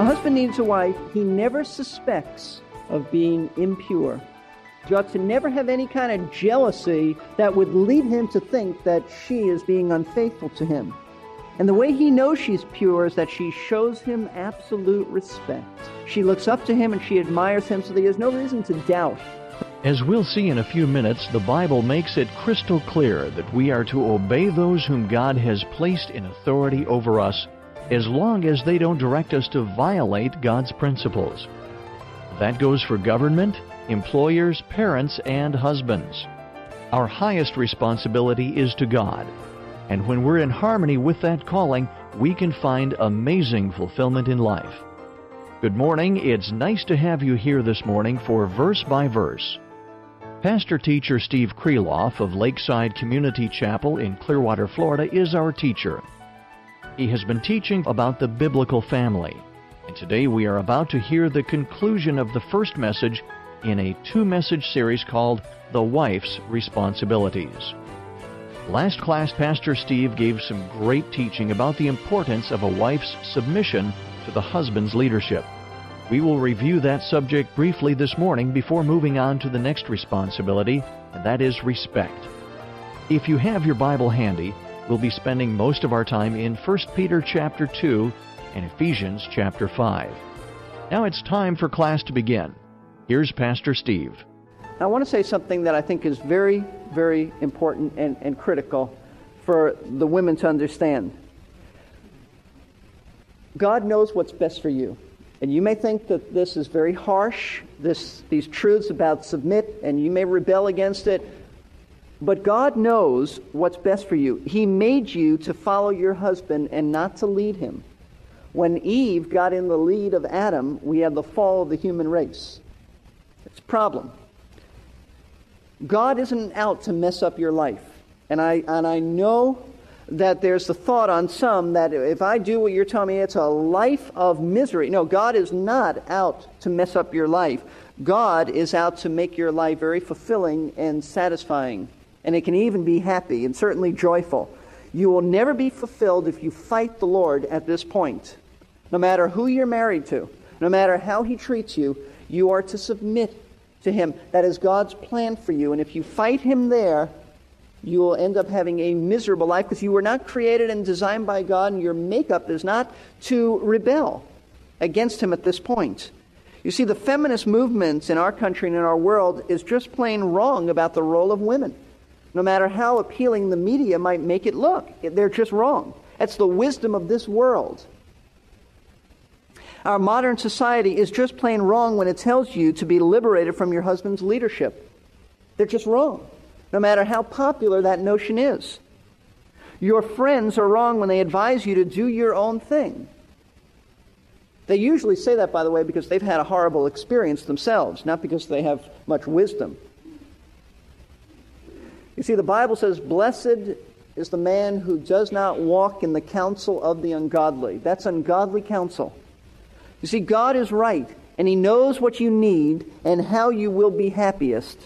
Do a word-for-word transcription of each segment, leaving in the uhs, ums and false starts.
A husband needs a wife he never suspects of being impure. He ought to never have any kind of jealousy that would lead him to think that she is being unfaithful to him. And the way he knows she's pure is that she shows him absolute respect. She looks up to him and she admires him, so that he has no reason to doubt. As we'll see in a few minutes, the Bible makes it crystal clear that we are to obey those whom God has placed in authority over us, as long as they don't direct us to violate God's principles. That goes for government, employers, parents, and husbands. Our highest responsibility is to God, and when we're in harmony with that calling, we can find amazing fulfillment in life. Good morning. It's nice to have you here this morning for Verse by Verse. Pastor-teacher Steve Kreloff of Lakeside Community Chapel in Clearwater, Florida, is our teacher. He has been teaching about the biblical family, and today we are about to hear the conclusion of the first message in a two-message series called The Wife's Responsibilities. Last class, Pastor Steve gave some great teaching about the importance of a wife's submission to the husband's leadership. We will review that subject briefly this morning before moving on to the next responsibility, and that is respect. If you have your Bible handy, we'll be spending most of our time in First Peter chapter two and Ephesians chapter five. Now it's time for class to begin. Here's Pastor Steve. I want to say something that I think is very, very important and, and critical for the women to understand. God knows what's best for you. And you may think that this is very harsh, this, these truths about submit, and you may rebel against it. But God knows what's best for you. He made you to follow your husband and not to lead him. When Eve got in the lead of Adam, we had the fall of the human race. It's a problem. God isn't out to mess up your life. And I and I know that there's the thought on some that if I do what you're telling me, it's a life of misery. No, God is not out to mess up your life. God is out to make your life very fulfilling and satisfying. And it can even be happy and certainly joyful. You will never be fulfilled if you fight the Lord at this point. No matter who you're married to, no matter how he treats you, you are to submit to him. That is God's plan for you. And if you fight him there, you will end up having a miserable life because you were not created and designed by God, and your makeup is not to rebel against him at this point. You see, the feminist movements in our country and in our world is just plain wrong about the role of women. No matter how appealing the media might make it look, they're just wrong. That's the wisdom of this world. Our modern society is just plain wrong when it tells you to be liberated from your husband's leadership. They're just wrong, no matter how popular that notion is. Your friends are wrong when they advise you to do your own thing. They usually say that, by the way, because they've had a horrible experience themselves, not because they have much wisdom. You see, the Bible says, "Blessed is the man who does not walk in the counsel of the ungodly." That's ungodly counsel. You see, God is right, and he knows what you need and how you will be happiest.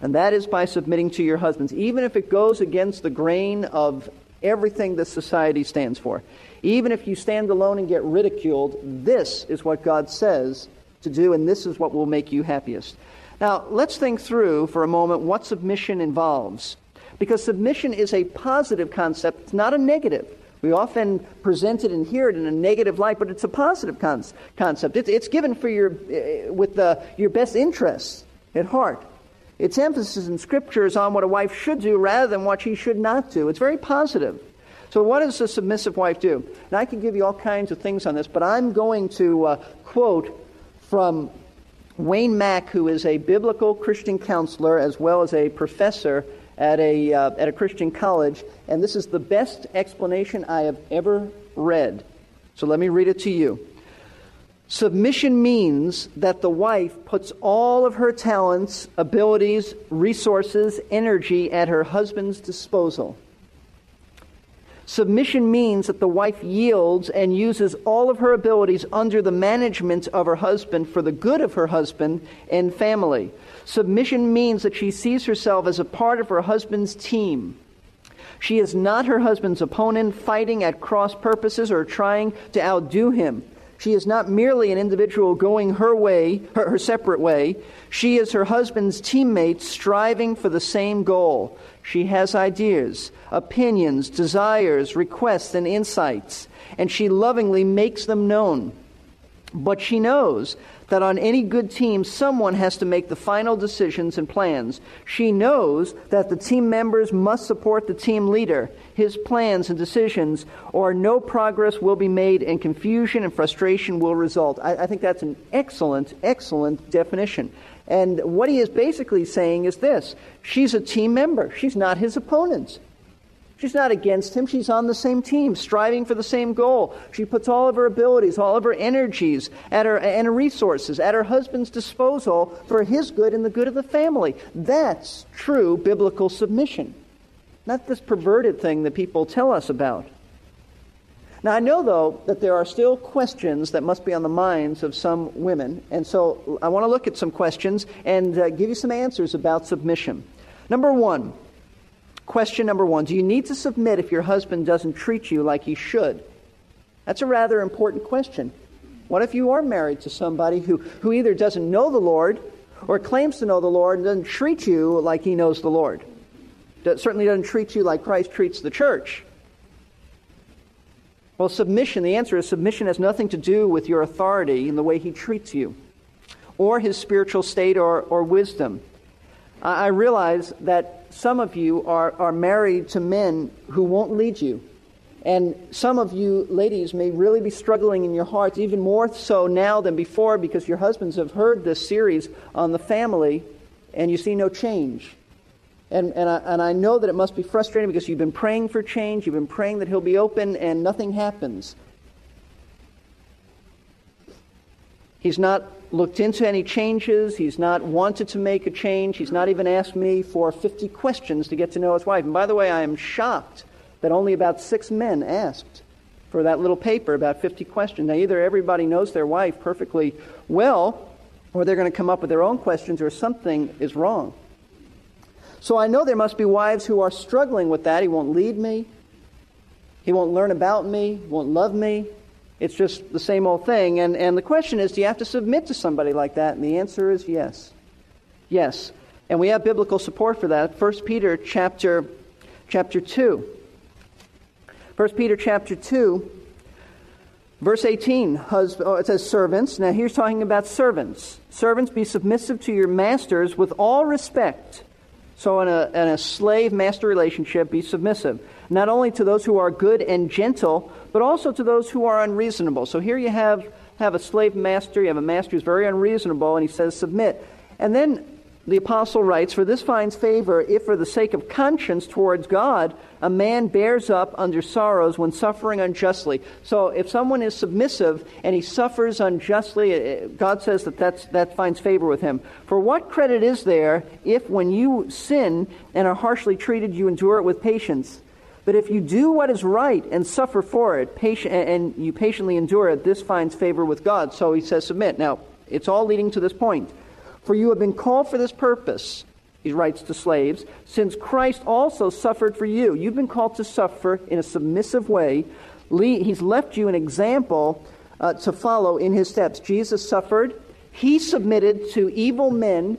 And that is by submitting to your husbands, even if it goes against the grain of everything that society stands for. Even if you stand alone and get ridiculed, this is what God says to do, and this is what will make you happiest. Now, let's think through for a moment what submission involves, because submission is a positive concept. It's not a negative. We often present it and hear it in a negative light, but it's a positive con- concept. It's, it's given for your uh, with the, your best interests at heart. Its emphasis in Scripture is on what a wife should do rather than what she should not do. It's very positive. So what does a submissive wife do? And I can give you all kinds of things on this, but I'm going to uh, quote from Wayne Mack, who is a biblical Christian counselor as well as a professor at a uh, at a Christian college, and this is the best explanation I have ever read. So let me read it to you. Submission means that the wife puts all of her talents, abilities, resources, energy at her husband's disposal. Submission means that the wife yields and uses all of her abilities under the management of her husband for the good of her husband and family. Submission means that she sees herself as a part of her husband's team. She is not her husband's opponent, fighting at cross purposes or trying to outdo him. She is not merely an individual going her way, her, her separate way. She is her husband's teammate striving for the same goal. She has ideas, opinions, desires, requests, and insights, and she lovingly makes them known. But she knows that on any good team, someone has to make the final decisions and plans. She knows that the team members must support the team leader, his plans and decisions, or no progress will be made and confusion and frustration will result. I, I think that's an excellent, excellent definition. And what he is basically saying is this: she's a team member. She's not his opponent. She's not against him. She's on the same team, striving for the same goal. She puts all of her abilities, all of her energies at her, and her resources at her husband's disposal for his good and the good of the family. That's true biblical submission. Not this perverted thing that people tell us about. Now, I know, though, that there are still questions that must be on the minds of some women, and so I want to look at some questions and uh, give you some answers about submission. Number one, question number one, do you need to submit if your husband doesn't treat you like he should? That's a rather important question. What if you are married to somebody who, who either doesn't know the Lord or claims to know the Lord and doesn't treat you like he knows the Lord? That certainly doesn't treat you like Christ treats the church. Well, submission, the answer is submission has nothing to do with your authority in the way he treats you or his spiritual state or, or wisdom. I, I realize that some of you are, are married to men who won't lead you. And some of you ladies may really be struggling in your hearts, even more so now than before, because your husbands have heard this series on the family and you see no change. And and I, and I know that it must be frustrating because you've been praying for change, you've been praying that he'll be open, and nothing happens. He's not looked into any changes, he's not wanted to make a change, he's not even asked me for fifty questions to get to know his wife. And by the way, I am shocked that only about six men asked for that little paper, about fifty questions. Now, either everybody knows their wife perfectly well, or they're going to come up with their own questions, or something is wrong. So I know there must be wives who are struggling with that. He won't lead me. He won't learn about me. He won't love me. It's just the same old thing. And and the question is, do you have to submit to somebody like that? And the answer is yes. Yes. And we have biblical support for that. First Peter chapter chapter two. First Peter chapter two, verse eighteen, husband, oh, it says servants. Now here's talking about servants. Servants, be submissive to your masters with all respect. So in a, in a slave-master relationship, be submissive, not only to those who are good and gentle, but also to those who are unreasonable. So here you have, have a slave-master, you have a master who's very unreasonable, and he says, submit. And then the apostle writes, for this finds favor if for the sake of conscience towards God, a man bears up under sorrows when suffering unjustly. So if someone is submissive and he suffers unjustly, God says that that's, that finds favor with him. For what credit is there if when you sin and are harshly treated, you endure it with patience? But if you do what is right and suffer for it, patient, and you patiently endure it, this finds favor with God. So he says, submit. Now, it's all leading to this point. For you have been called for this purpose, he writes to slaves, since Christ also suffered for you. You've been called to suffer in a submissive way. He's left you an example uh, to follow in his steps. Jesus suffered, he submitted to evil men,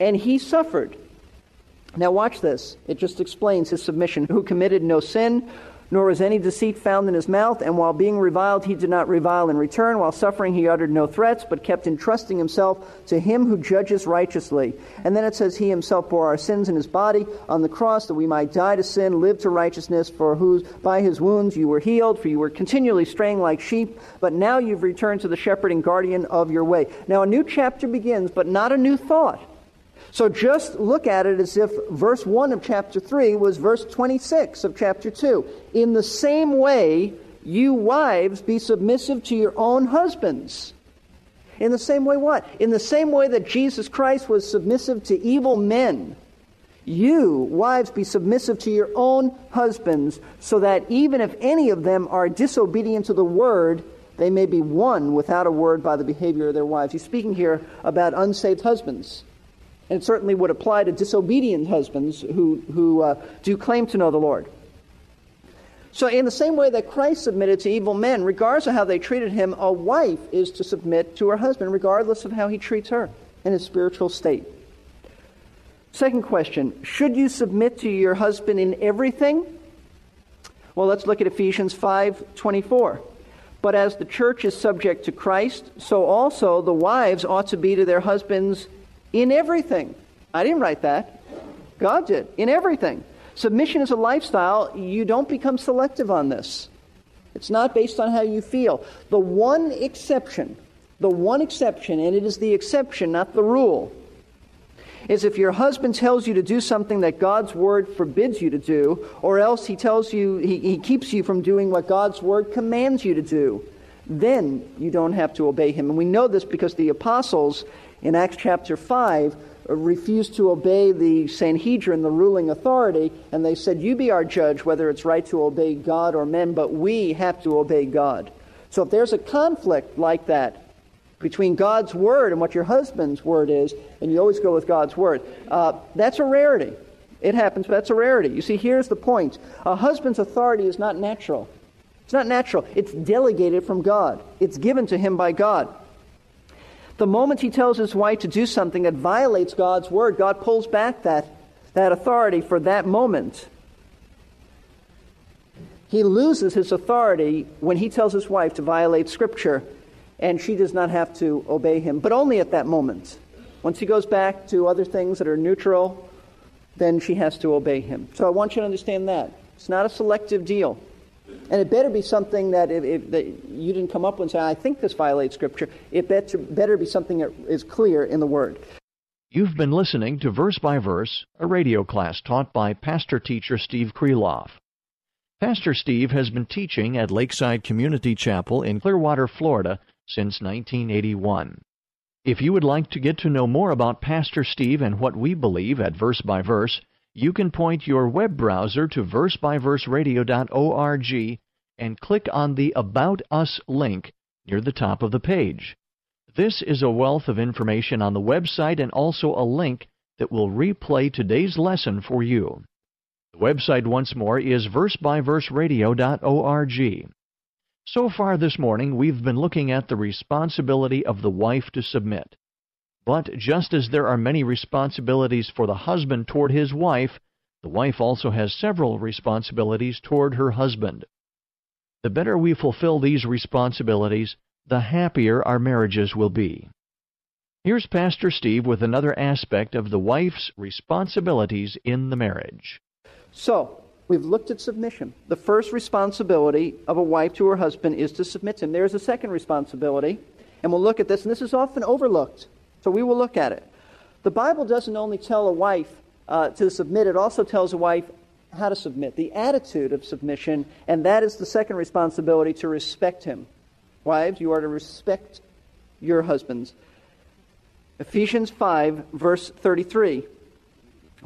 and he suffered. Now watch this. It just explains his submission. Who committed no sin, nor was any deceit found in his mouth, and while being reviled, he did not revile in return. While suffering, he uttered no threats, but kept entrusting himself to him who judges righteously. And then it says, he himself bore our sins in his body on the cross, that we might die to sin, live to righteousness, for whose by his wounds you were healed, for you were continually straying like sheep, but now you've returned to the shepherd and guardian of your way. Now a new chapter begins, but not a new thought. So just look at it as if verse one of chapter three was verse twenty-six of chapter two. In the same way, you wives, be submissive to your own husbands. In the same way what? In the same way that Jesus Christ was submissive to evil men, you, wives, be submissive to your own husbands, so that even if any of them are disobedient to the word, they may be won without a word by the behavior of their wives. He's speaking here about unsaved husbands. And it certainly would apply to disobedient husbands who, who uh, do claim to know the Lord. So in the same way that Christ submitted to evil men, regardless of how they treated him, a wife is to submit to her husband, regardless of how he treats her in his spiritual state. Second question, should you submit to your husband in everything? Well, let's look at Ephesians five twenty-four. But as the church is subject to Christ, so also the wives ought to be to their husbands in everything. I didn't write that. God did. In everything. Submission is a lifestyle. You don't become selective on this. It's not based on how you feel. The one exception, the one exception, and it is the exception, not the rule, is if your husband tells you to do something that God's word forbids you to do, or else he tells you, he, he keeps you from doing what God's word commands you to do, then you don't have to obey him. And we know this because the apostles in Acts chapter five refused to obey the Sanhedrin, the ruling authority, and they said, you be our judge whether it's right to obey God or men, but we have to obey God. So if there's a conflict like that between God's word and what your husband's word is, and you always go with God's word, uh, that's a rarity. It happens, but that's a rarity. You see, here's the point. A husband's authority is not natural. It's not natural. It's delegated from God. It's given to him by God. The moment he tells his wife to do something that violates God's word, God pulls back that, that authority for that moment. He loses his authority when he tells his wife to violate Scripture, and she does not have to obey him, but only at that moment. Once he goes back to other things that are neutral, then she has to obey him. So I want you to understand that. It's not a selective deal. And it better be something that, if, if, that you didn't come up with and say, I think this violates Scripture. It better, better be something that is clear in the Word. You've been listening to Verse by Verse, a radio class taught by pastor-teacher Steve Kreloff. Pastor Steve has been teaching at Lakeside Community Chapel in Clearwater, Florida, since nineteen eighty-one. If you would like to get to know more about Pastor Steve and what we believe at Verse by Verse, you can point your web browser to verse by verse radio dot org and click on the About Us link near the top of the page. This is a wealth of information on the website and also a link that will replay today's lesson for you. The website once more is verse by verse radio dot org. So far this morning, we've been looking at the responsibility of the wife to submit. But just as there are many responsibilities for the husband toward his wife, the wife also has several responsibilities toward her husband. The better we fulfill these responsibilities, the happier our marriages will be. Here's Pastor Steve with another aspect of the wife's responsibilities in the marriage. So, we've looked at submission. The first responsibility of a wife to her husband is to submit to him. There's a second responsibility, and we'll look at this, and this is often overlooked, so we will look at it. The Bible doesn't only tell a wife uh, to submit, it also tells a wife how to submit, the attitude of submission, and that is the second responsibility, to respect him. Wives, you are to respect your husbands. Ephesians five, verse thirty-three.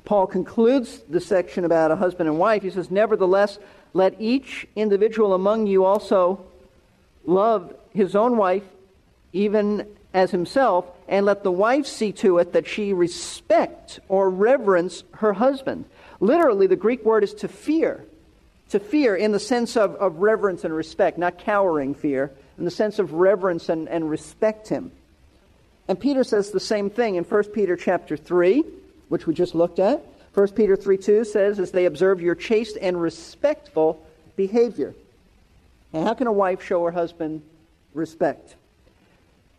Paul concludes the section about a husband and wife. He says, nevertheless, let each individual among you also love his own wife, even as himself, and let the wife see to it that she respect or reverence her husband. Literally, the Greek word is to fear. To fear in the sense of, of reverence and respect, not cowering fear, in the sense of reverence and, and respect him. And Peter says the same thing in First Peter chapter three, which we just looked at. First Peter three two says, as they observe your chaste and respectful behavior. Now, how can a wife show her husband respect?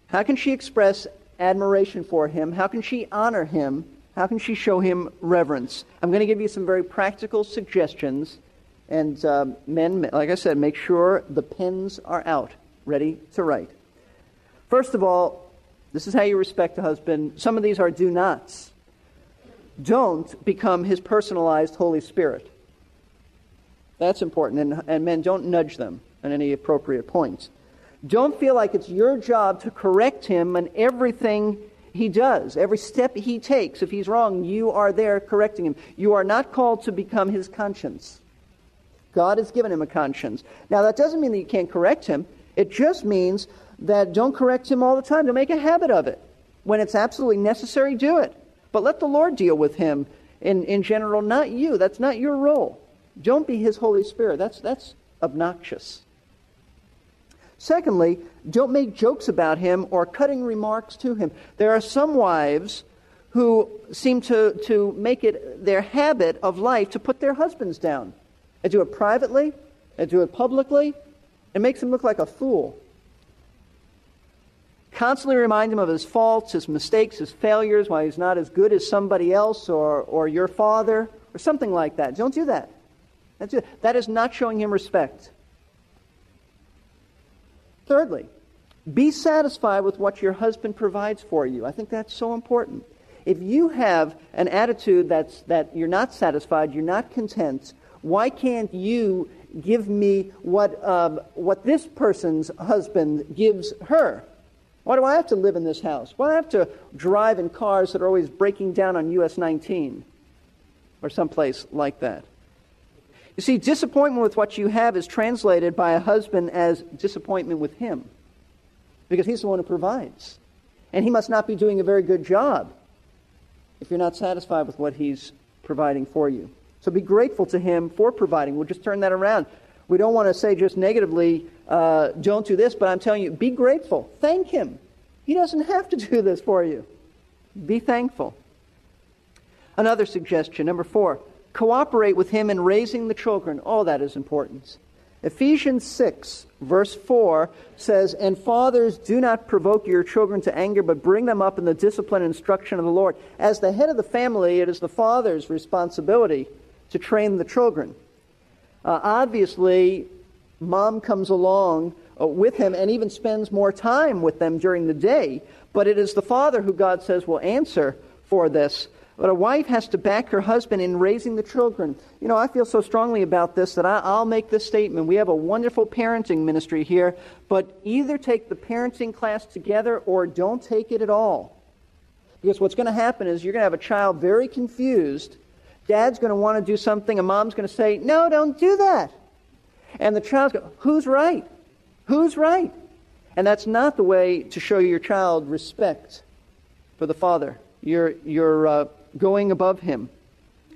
How can she express admiration for him? How can she honor him? How can she show him reverence? I'm going to give you some very practical suggestions. And um, men, like I said, make sure the pens are out, ready to write. First of all, this is how you respect a husband. Some of these are do nots. don't become his personalized Holy Spirit. That's important, and, and men, don't nudge them at any appropriate points. Don't feel like it's your job to correct him in everything he does, every step he takes. If he's wrong, you are there correcting him. You are not called to become his conscience. God has given him a conscience. Now, that doesn't mean that you can't correct him. It just means that don't correct him all the time. Don't make a habit of it. When it's absolutely necessary, do it. But let the Lord deal with him in, in general, not you. That's not your role. Don't be his Holy Spirit. That's that's obnoxious. Secondly, don't make jokes about him or cutting remarks to him. There are some wives who seem to, to make it their habit of life to put their husbands down. They do it privately. They do it publicly. It makes him look like a fool. Constantly remind him of his faults, his mistakes, his failures, why he's not as good as somebody else or, or your father or something like that. Don't do that. That's it. That is not showing him respect. Thirdly, be satisfied with what your husband provides for you. I think that's so important. If you have an attitude that's that you're not satisfied, you're not content, why can't you give me what um, what this person's husband gives her? Why do I have to live in this house? Why do I have to drive in cars that are always breaking down on U S nineteen or someplace like that? You see, disappointment with what you have is translated by a husband as disappointment with him, because he's the one who provides. And he must not be doing a very good job if you're not satisfied with what he's providing for you. So be grateful to him for providing. We'll just turn that around. We don't want to say just negatively, uh, don't do this, but I'm telling you, be grateful. Thank him. He doesn't have to do this for you. Be thankful. Another suggestion, number four. Cooperate with him in raising the children. All that is important. Ephesians six, verse four says, "And fathers, do not provoke your children to anger, but bring them up in the discipline and instruction of the Lord." As the head of the family, it is the father's responsibility to train the children. Uh, obviously, mom comes along uh, with him and even spends more time with them during the day, but it is the father who God says will answer for this. But a wife has to back her husband in raising the children. You know, I feel so strongly about this that I, I'll make this statement. We have a wonderful parenting ministry here, but either take the parenting class together or don't take it at all. Because what's going to happen is you're going to have a child very confused. Dad's going to want to do something, and mom's going to say, "No, don't do that." And the child's going, "Who's right? Who's right?" And that's not the way to show your child respect for the father. You're, you're, uh, going above him.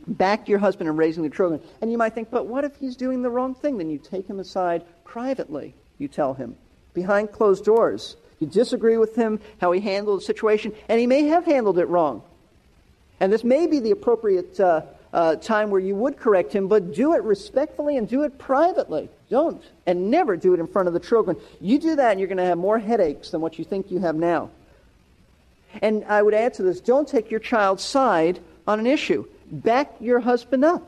Back your husband in raising the children. And you might think, but what if he's doing the wrong thing? Then you take him aside privately. You tell him behind closed doors. You disagree with him, how he handled the situation, and he may have handled it wrong. And this may be the appropriate uh, uh, time where you would correct him, but do it respectfully and do it privately. Don't, and never do it in front of the children. You do that and you're going to have more headaches than what you think you have now. And I would add to this, don't take your child's side on an issue. Back your husband up.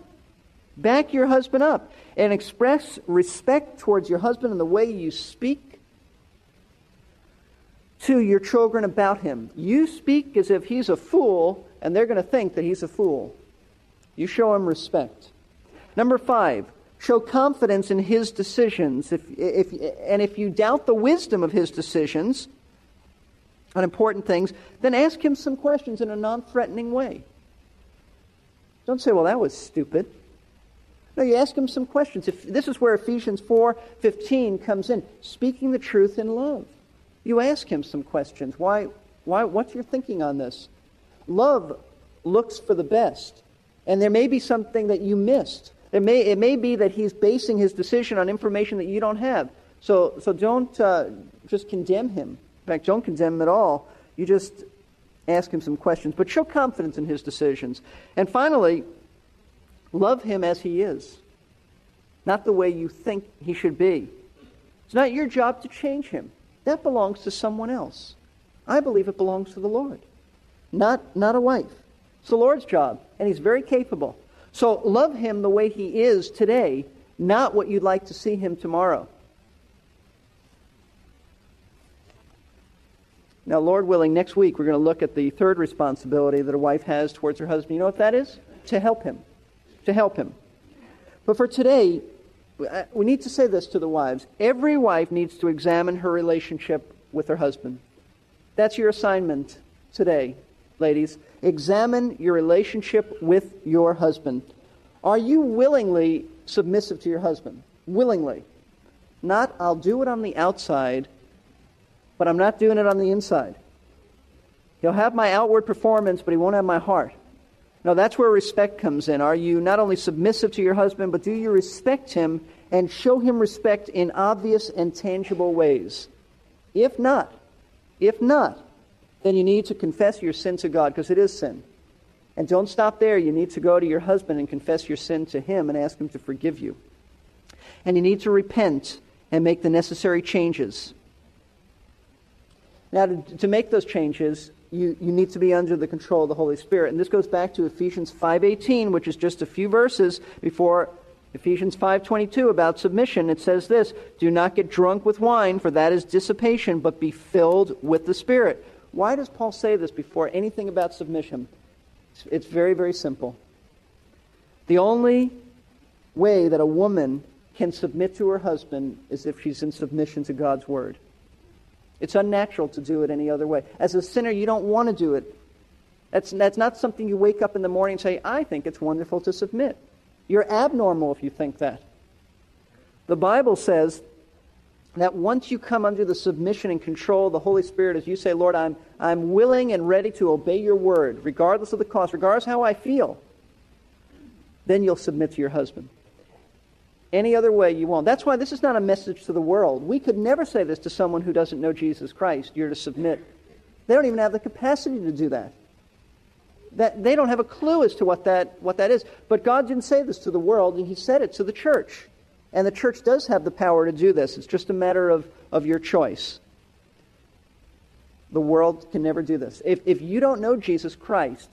Back your husband up. And express respect towards your husband in the way you speak to your children about him. You speak as if he's a fool, and they're going to think that he's a fool. You show him respect. Number five, show confidence in his decisions. If, if, and if you doubt the wisdom of his decisions on important things, then ask him some questions in a non-threatening way. Don't say, "Well, that was stupid." No, you ask him some questions. If this is where Ephesians four fifteen comes in, speaking the truth in love. You ask him some questions. Why, why, what's your thinking on this? Love looks for the best, and there may be something that you missed. There may, it may be that he's basing his decision on information that you don't have. So, so don't uh, just condemn him. In fact, don't condemn him at all. You just ask him some questions, but show confidence in his decisions. And finally, love him as he is, not the way you think he should be. It's not your job to change him. That belongs to someone else. I believe it belongs to the Lord, not, not a wife. It's the Lord's job, and he's very capable. So love him the way he is today, not what you'd like to see him tomorrow. Now, Lord willing, next week we're going to look at the third responsibility that a wife has towards her husband. You know what that is? To help him. To help him. But for today, we need to say this to the wives. Every wife needs to examine her relationship with her husband. That's your assignment today, ladies. Examine your relationship with your husband. Are you willingly submissive to your husband? Willingly. Not, I'll do it on the outside, but I'm not doing it on the inside. He'll have my outward performance, but he won't have my heart. No, that's where respect comes in. Are you not only submissive to your husband, but do you respect him and show him respect in obvious and tangible ways? If not, if not, then you need to confess your sin to God, because it is sin. And don't stop there. You need to go to your husband and confess your sin to him and ask him to forgive you. And you need to repent and make the necessary changes. Now, to, to make those changes, you, you need to be under the control of the Holy Spirit. And this goes back to Ephesians five eighteen, which is just a few verses before Ephesians five twenty-two about submission. It says this, do not get drunk with wine, for that is dissipation, but be filled with the Spirit. Why does Paul say this before anything about submission? It's, it's very, very simple. The only way that a woman can submit to her husband is if she's in submission to God's word. It's unnatural to do it any other way. As a sinner, you don't want to do it. That's, that's not something you wake up in the morning and say, I think it's wonderful to submit. You're abnormal if you think that. The Bible says that once you come under the submission and control of the Holy Spirit, as you say, Lord, I'm, I'm willing and ready to obey your word, regardless of the cost, regardless of how I feel, then you'll submit to your husband. Any other way you won't. That's why this is not a message to the world. We could never say this to someone who doesn't know Jesus Christ. You're to submit. They don't even have the capacity to do that. That they don't have a clue as to what that what that is. But God didn't say this to the world, and he said it to the church. And the church does have the power to do this. It's just a matter of, of your choice. The world can never do this. If if you don't know Jesus Christ,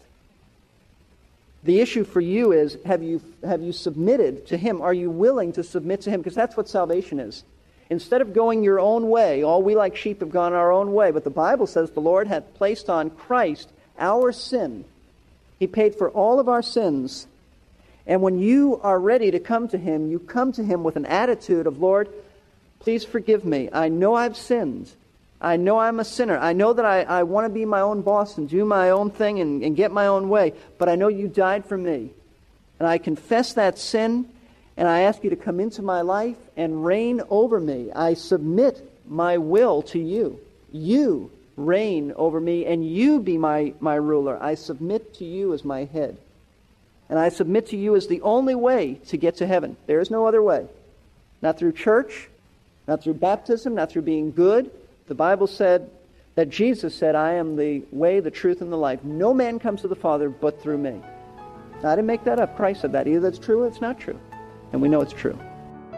the issue for you is, have you have you submitted to him? Are you willing to submit to him? Because that's what salvation is. Instead of going your own way, all we like sheep have gone our own way. But the Bible says the Lord hath placed on Christ our sin. He paid for all of our sins. And when you are ready to come to him, you come to him with an attitude of, Lord, please forgive me. I know I've sinned. I know I'm a sinner. I know that I, I want to be my own boss and do my own thing and, and get my own way. But I know you died for me. And I confess that sin, and I ask you to come into my life and reign over me. I submit my will to you. You reign over me, and you be my, my ruler. I submit to you as my head. And I submit to you as the only way to get to heaven. There is no other way. Not through church, not through baptism, not through being good. The Bible said that Jesus said, I am the way, the truth, and the life. No man comes to the Father but through me. Now, I didn't make that up. Christ said that. Either that's true or it's not true. And we know it's true.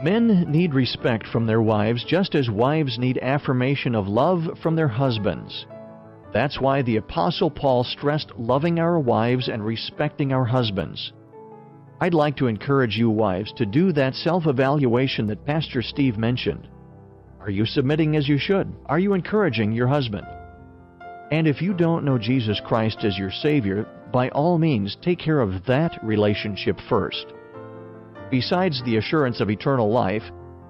Men need respect from their wives just as wives need affirmation of love from their husbands. That's why the Apostle Paul stressed loving our wives and respecting our husbands. I'd like to encourage you wives to do that self-evaluation that Pastor Steve mentioned. Are you submitting as you should? Are you encouraging your husband? And if you don't know Jesus Christ as your Savior, by all means, take care of that relationship first. Besides the assurance of eternal life,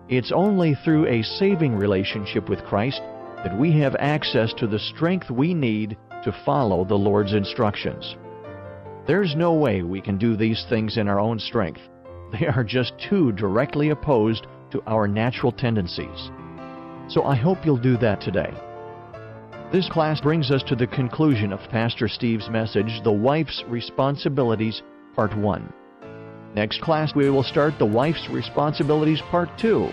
it's only through a saving relationship with Christ that we have access to the strength we need to follow the Lord's instructions. There's no way we can do these things in our own strength. They are just too directly opposed to our natural tendencies. So I hope you'll do that today. This class brings us to the conclusion of Pastor Steve's message, The Wife's Responsibilities, Part one. Next class, we will start The Wife's Responsibilities, Part two.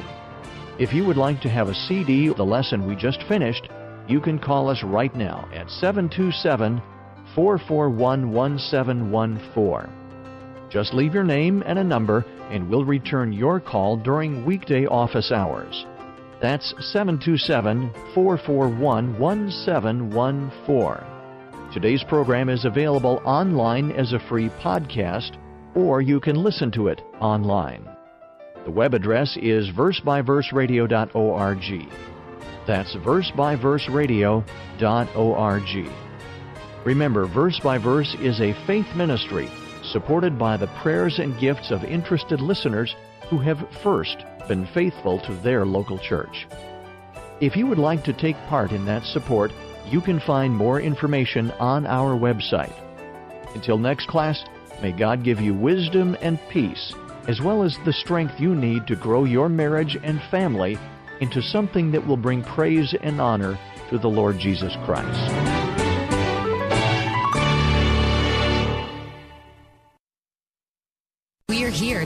If you would like to have a C D of the lesson we just finished, you can call us right now at seven two seven, four four one, one seven one four. Just leave your name and a number, and we'll return your call during weekday office hours. That's seven two seven, four four one, one seven one four. Today's program is available online as a free podcast, or you can listen to it online. The web address is verse by verse radio dot org. That's verse by verse radio dot org. Remember, Verse by Verse is a faith ministry supported by the prayers and gifts of interested listeners who have first been faithful to their local church. If you would like to take part in that support, you can find more information on our website. Until next class, may God give you wisdom and peace, as well as the strength you need to grow your marriage and family into something that will bring praise and honor to the Lord Jesus Christ. We're here